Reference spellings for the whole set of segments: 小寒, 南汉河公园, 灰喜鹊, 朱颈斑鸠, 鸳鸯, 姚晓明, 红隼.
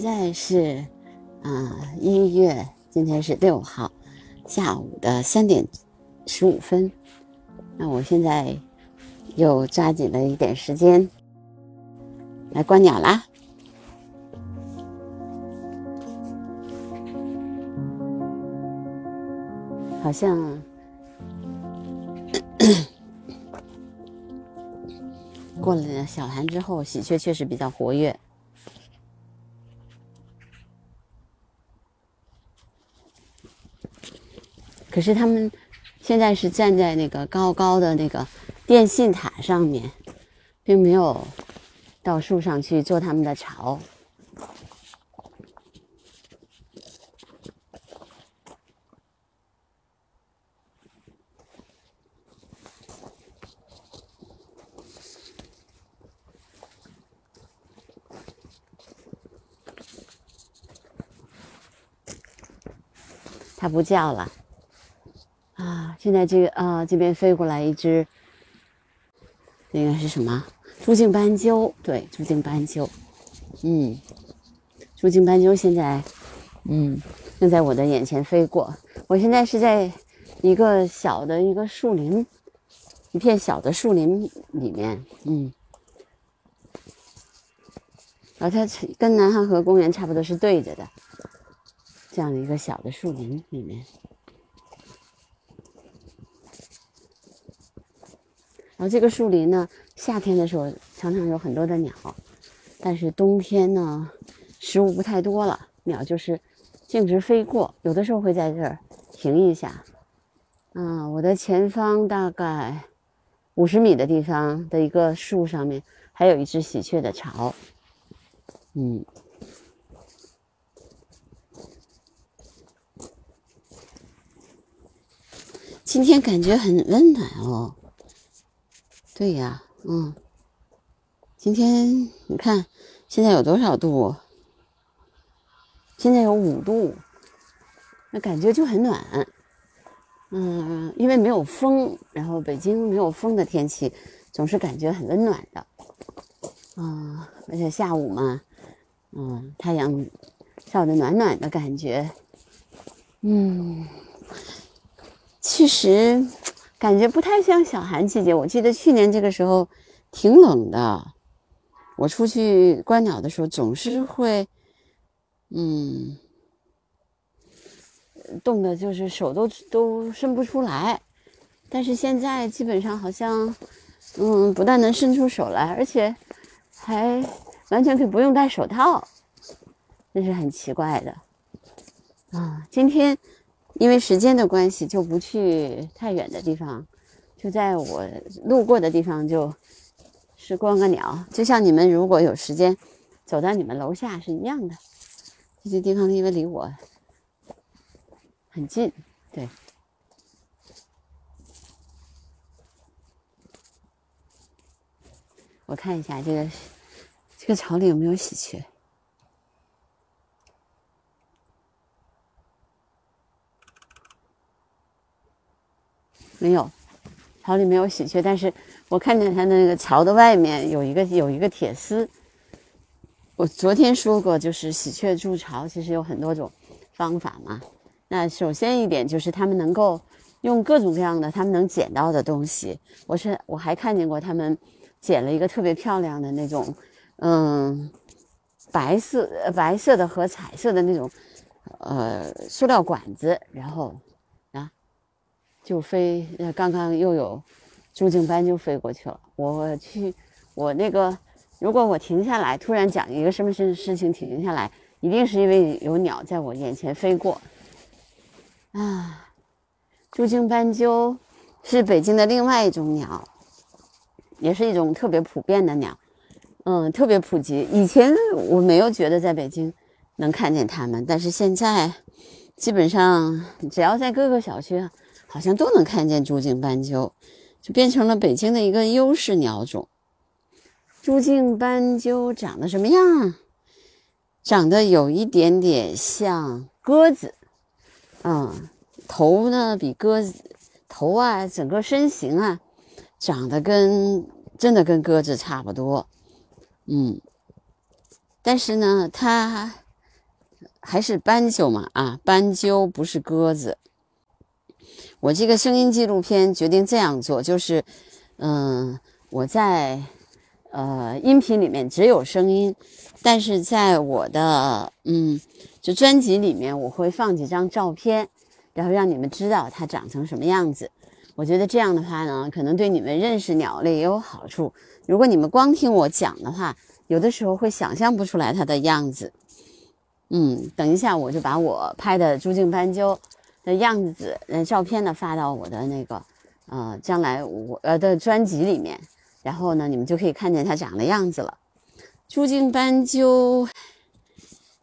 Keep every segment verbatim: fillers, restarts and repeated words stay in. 现在是啊一月，今天是六号下午的三点十五分。那我现在又抓紧了一点时间来观鸟啦。好像咳咳过了小寒之后，喜鹊确实比较活跃。可是他们现在是站在那个高高的那个电信塔上面，并没有到树上去做他们的巢。它不叫了啊！现在这个啊、呃，这边飞过来一只，这应该是什么？朱颈斑鸠，对，朱颈斑鸠，嗯，朱颈斑鸠现在，嗯，正在我的眼前飞过。我现在是在一个小的一个树林，一片小的树林里面，嗯，然后它跟南汉河公园差不多是对着的。这样的一个小的树林里面，然后这个树林呢，夏天的时候常常有很多的鸟，但是冬天呢，食物不太多了，鸟就是径直飞过，有的时候会在这儿停一下。啊，我的前方大概五十米的地方的一个树上面，还有一只喜鹊的巢。嗯。今天感觉很温暖哦，对呀，嗯，今天你看现在有多少度？现在有五度，那感觉就很暖。嗯，因为没有风，然后北京没有风的天气，总是感觉很温暖的。嗯，而且下午嘛，嗯，太阳照着暖暖的感觉，嗯。确实感觉不太像小寒季节，我记得去年这个时候挺冷的，我出去观鸟的时候总是会嗯冻的就是手都都伸不出来，但是现在基本上好像嗯不但能伸出手来，而且还完全可以不用戴手套，这是很奇怪的啊。今天因为时间的关系，就不去太远的地方，就在我路过的地方，就是观个鸟。就像你们如果有时间走到你们楼下是一样的，这些地方因为离我很近，对。我看一下这个这个巢里有没有喜鹊。没有，巢里没有喜鹊，但是我看见它那个巢的外面有一个有一个铁丝。我昨天说过，就是喜鹊筑巢其实有很多种方法嘛。那首先一点就是它们能够用各种各样的它们能捡到的东西。我是我还看见过它们捡了一个特别漂亮的那种，嗯，白色白色的和彩色的那种，呃，塑料管子，然后。就飞，刚刚又有朱颈斑鸠飞过去了。我去，我那个，如果我停下来，突然讲一个什么事事情停下来，一定是因为有鸟在我眼前飞过。啊，朱颈斑鸠是北京的另外一种鸟，也是一种特别普遍的鸟，嗯，特别普及。以前我没有觉得在北京能看见它们，但是现在基本上只要在各个小区。好像都能看见朱颈斑鸠，就变成了北京的一个优势鸟种。朱颈斑鸠长得什么样？长得有一点点像鸽子，嗯，头呢比鸽子头啊，整个身形啊，长得跟真的跟鸽子差不多，嗯。但是呢，它还是斑鸠嘛啊，斑鸠不是鸽子。我这个声音纪录片决定这样做，就是嗯、呃，我在呃音频里面只有声音，但是在我的嗯就专辑里面我会放几张照片，然后让你们知道它长成什么样子。我觉得这样的话呢，可能对你们认识鸟类也有好处。如果你们光听我讲的话，有的时候会想象不出来它的样子。嗯，等一下我就把我拍的朱颈斑鸠的样子那照片呢发到我的那个呃将来我呃的专辑里面，然后呢你们就可以看见它长的样子了。朱颈斑鸠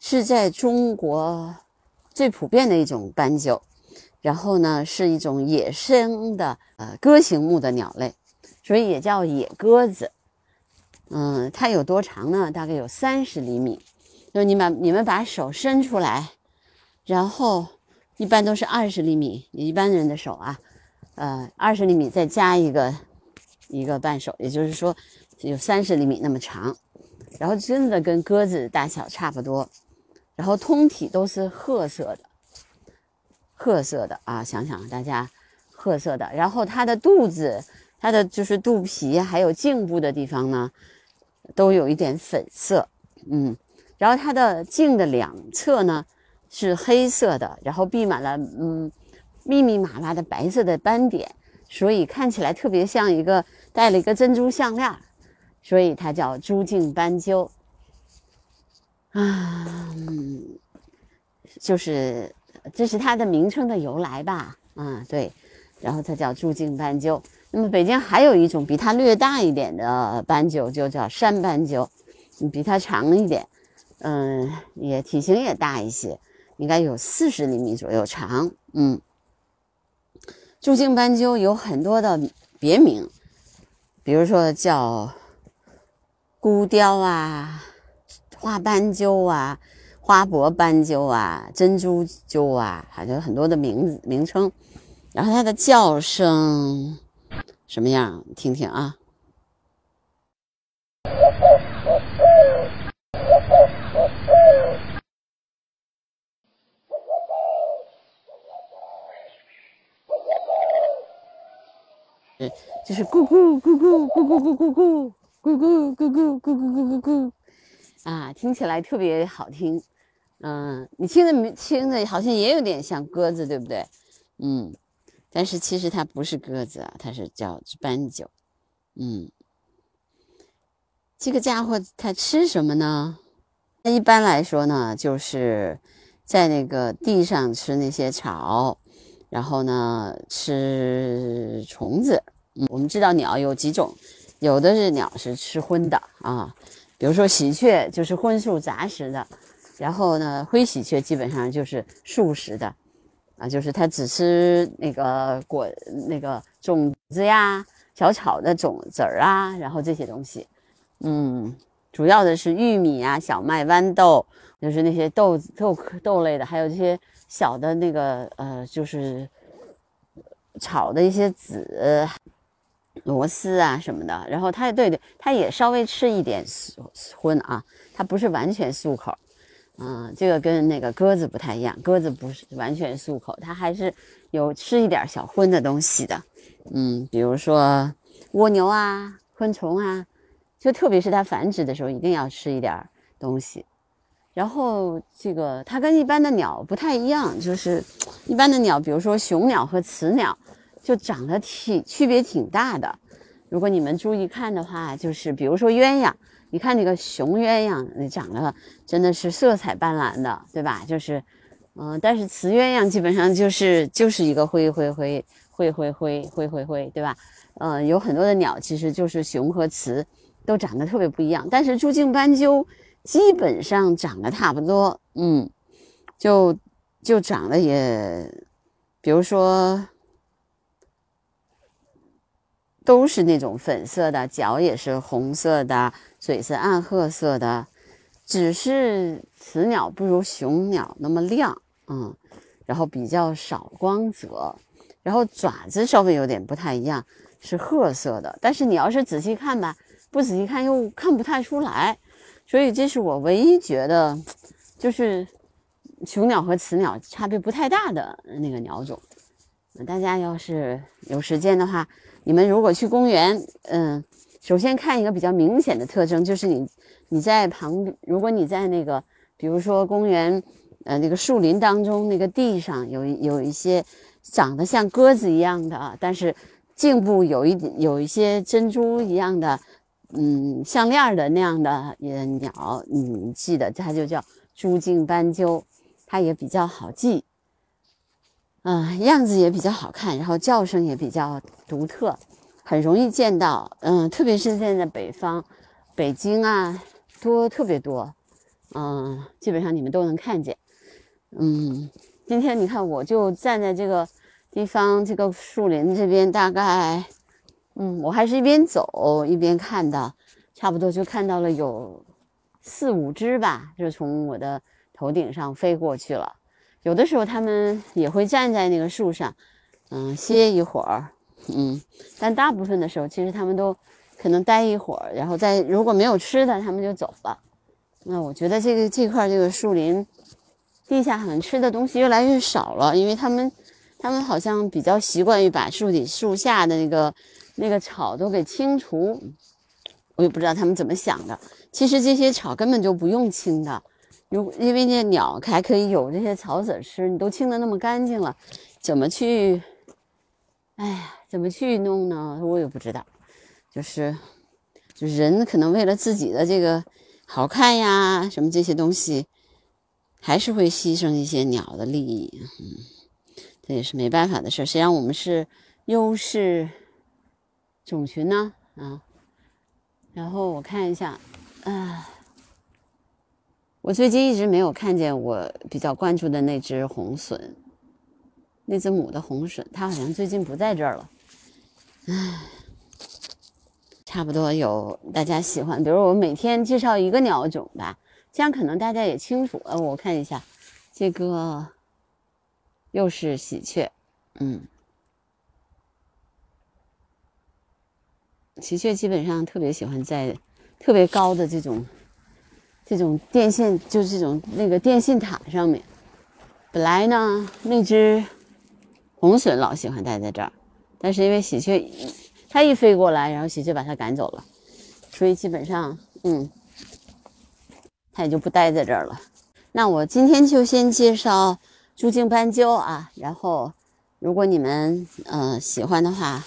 是在中国最普遍的一种斑鸠，然后呢是一种野生的呃鸽形目的鸟类，所以也叫野鸽子。嗯，它有多长呢？大概有三十厘米，就是你把你们把手伸出来，然后一般都是二十厘米，一般人的手啊，呃二十厘米再加一个一个半手，也就是说有三十厘米那么长，然后真的跟鸽子大小差不多，然后通体都是褐色的，褐色的啊，想想大家褐色的，然后它的肚子，它的就是肚皮还有颈部的地方呢都有一点粉色，嗯，然后它的颈的两侧呢是黑色的，然后闭满了嗯密密麻麻的白色的斑点，所以看起来特别像一个戴了一个珍珠项链，所以它叫朱颈斑鸠啊、嗯，就是这是它的名称的由来吧，啊对，然后它叫朱颈斑鸠。那么北京还有一种比它略大一点的斑鸠，就叫山斑鸠，比它长一点，嗯，也体型也大一些，应该有四十厘米左右长。嗯，朱颈斑鸠有很多的别名，比如说叫孤雕啊、花斑鸠啊、花脖斑鸠啊、珍珠鸠啊，还有很多的名字名称。然后它的叫声什么样？听听啊。就是咕咕咕咕咕咕咕咕咕咕咕咕咕咕咕咕咕啊，听起来特别好听。嗯，你听着听着好像也有点像鸽子，对不对？嗯，但是其实它不是鸽子啊，它是叫斑鸠。嗯，这个家伙它吃什么呢？一般来说呢，就是在那个地上吃那些草，然后呢吃虫子。嗯，我们知道鸟有几种，有的是鸟是吃荤的啊，比如说喜鹊就是荤素杂食的，然后呢灰喜鹊基本上就是素食的啊，就是它只吃那个果那个种子呀、小草的种子啊，然后这些东西。嗯，主要的是玉米啊、小麦、豌豆，就是那些豆豆豆类的，还有这些小的那个呃就是炒的一些籽、螺丝啊什么的，然后它对对，它也稍微吃一点荤啊，它不是完全素口，嗯、呃，这个跟那个鸽子不太一样，鸽子不是完全素口，它还是有吃一点小荤的东西的，嗯，比如说蜗牛啊、昆虫啊，就特别是它繁殖的时候一定要吃一点东西。然后这个它跟一般的鸟不太一样，就是一般的鸟，比如说雄鸟和雌鸟，就长得挺区别挺大的。如果你们注意看的话，就是比如说鸳鸯，你看那个雄鸳鸯长得真的是色彩斑斓的，对吧？就是嗯、呃，但是雌鸳鸯基本上就是就是一个灰灰灰灰灰灰灰灰灰，对吧？嗯、呃，有很多的鸟其实就是雄和雌都长得特别不一样，但是朱颈斑鸠基本上长得差不多，嗯，就就长得也，比如说都是那种粉色的，脚也是红色的，嘴是暗褐色的，只是雌鸟不如雄鸟那么亮，嗯，然后比较少光泽，然后爪子稍微有点不太一样，是褐色的，但是你要是仔细看吧，不仔细看又看不太出来。所以这是我唯一觉得就是雄鸟和雌鸟差别不太大的那个鸟种。大家要是有时间的话，你们如果去公园，嗯、呃，首先看一个比较明显的特征，就是你你在旁，如果你在那个，比如说公园，呃，那个树林当中那个地上有有一些长得像鸽子一样的啊，但是颈部有一有一些珍珠一样的，嗯，项链的那样的鸟，你记得它就叫珠颈斑鸠，它也比较好记。嗯，样子也比较好看，然后叫声也比较独特，很容易见到。嗯，特别是现在北方，北京啊，多特别多。嗯，基本上你们都能看见。嗯，今天你看，我就站在这个地方，这个树林这边，大概，嗯，我还是一边走一边看的，差不多就看到了有四五只吧，就从我的头顶上飞过去了。有的时候他们也会站在那个树上，嗯，歇一会儿，嗯，但大部分的时候其实他们都可能待一会儿，然后再如果没有吃的他们就走了。那我觉得这个这块这个树林地下好像吃的东西越来越少了，因为他们他们好像比较习惯于把树底树下的那个那个草都给清除，我也不知道他们怎么想的。其实这些草根本就不用清的，因为那鸟还可以有这些草籽吃，你都清得那么干净了，怎么去，哎呀，怎么去弄呢？我也不知道，就是，就是人可能为了自己的这个好看呀，什么这些东西，还是会牺牲一些鸟的利益。嗯，这也是没办法的事。谁让我们是优势种群呢？啊，然后我看一下，啊。我最近一直没有看见我比较关注的那只红隼，那只母的红隼，它好像最近不在这儿了。唉，差不多有大家喜欢，比如我每天介绍一个鸟种吧，这样可能大家也清楚。呃，我看一下，这个又是喜鹊，嗯，喜鹊基本上特别喜欢在特别高的这种。这种电线就是这种那个电信塔上面，本来呢那只红隼老喜欢待在这儿，但是因为喜鹊它一飞过来，然后喜鹊把它赶走了，所以基本上嗯，它也就不待在这儿了。那我今天就先介绍珠颈斑鸠啊，然后如果你们呃喜欢的话，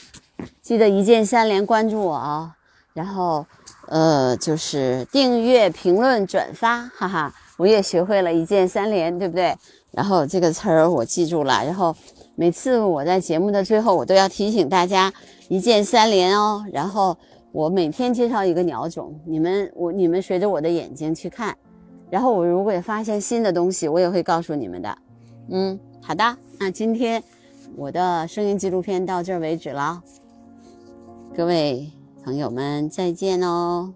记得一键三连关注我啊、哦，然后。呃，就是订阅、评论、转发，哈哈，我也学会了一键三连，对不对？然后这个词儿我记住了，然后每次我在节目的最后，我都要提醒大家一键三连哦。然后我每天介绍一个鸟种，你们我你们随着我的眼睛去看，然后我如果也发现新的东西，我也会告诉你们的。嗯，好的，那今天我的声音纪录片到这儿为止了，各位。朋友们，再见哦。